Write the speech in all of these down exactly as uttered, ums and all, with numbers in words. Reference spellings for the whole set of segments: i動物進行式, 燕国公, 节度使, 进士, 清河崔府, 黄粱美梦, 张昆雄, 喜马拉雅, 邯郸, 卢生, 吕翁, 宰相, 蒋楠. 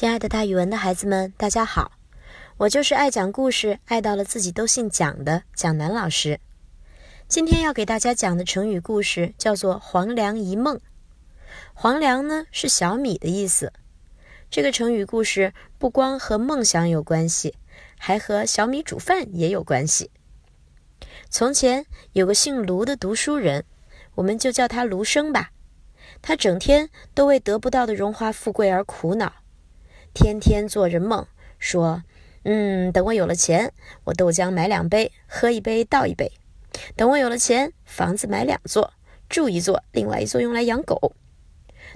亲爱的大语文的孩子们，大家好，我就是爱讲故事爱到了自己都姓蒋的蒋楠老师。今天要给大家讲的成语故事叫做黄粱一梦。黄粱呢是小米的意思。这个成语故事不光和梦想有关系，还和小米煮饭也有关系。从前有个姓卢的读书人，我们就叫他卢生吧。他整天都为得不到的荣华富贵而苦恼，天天做人梦，说嗯，等我有了钱，我豆浆买两杯，喝一杯倒一杯；等我有了钱，房子买两座，住一座，另外一座用来养狗。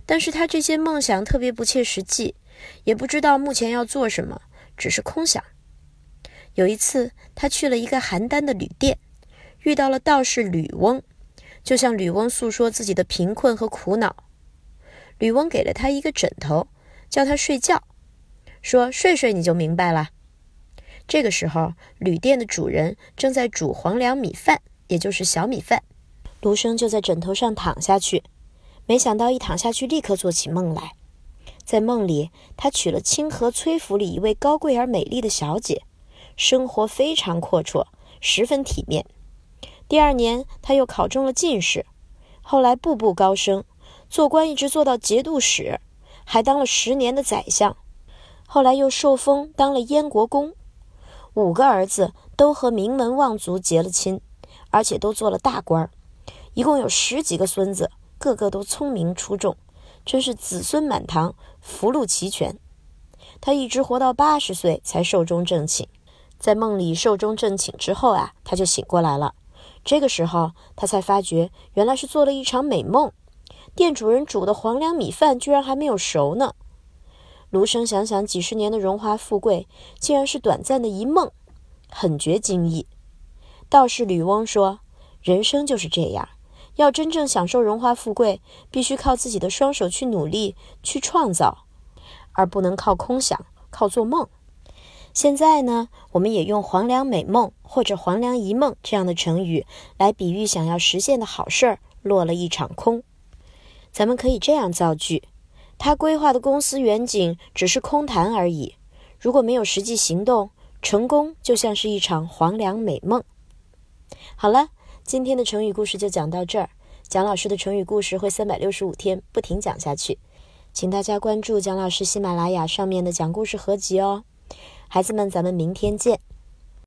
但是他这些梦想特别不切实际，也不知道目前要做什么，只是空想。有一次他去了一个邯郸的旅店，遇到了道士吕翁，就向吕翁诉说自己的贫困和苦恼。吕翁给了他一个枕头，叫他睡觉，说睡睡你就明白了。这个时候旅店的主人正在煮黄粱米饭，也就是小米饭。卢生就在枕头上躺下去，没想到一躺下去立刻做起梦来。在梦里他娶了清河崔府里一位高贵而美丽的小姐，生活非常阔绰，十分体面。第二年他又考中了进士，后来步步高升，做官一直做到节度使，还当了十年的宰相，后来又受封当了燕国公。五个儿子都和名门望族结了亲，而且都做了大官，一共有十几个孙子，个个都聪明出众，真是子孙满堂，福禄齐全。他一直活到八十岁才寿终正寝。在梦里寿终正寝之后啊，他就醒过来了。这个时候他才发觉，原来是做了一场美梦，店主人煮的黄粱米饭居然还没有熟呢。卢生想想几十年的荣华富贵竟然是短暂的一梦，很觉惊异。道士吕翁说，人生就是这样，要真正享受荣华富贵，必须靠自己的双手去努力，去创造，而不能靠空想，靠做梦。现在呢，我们也用黄粱美梦或者黄粱一梦这样的成语来比喻想要实现的好事儿落了一场空。咱们可以这样造句，他规划的公司远景只是空谈而已，如果没有实际行动，成功就像是一场黄粱美梦。好了，今天的成语故事就讲到这儿。蒋老师的成语故事会三百六十五天不停讲下去，请大家关注蒋老师喜马拉雅上面的讲故事合集哦。孩子们，咱们明天见。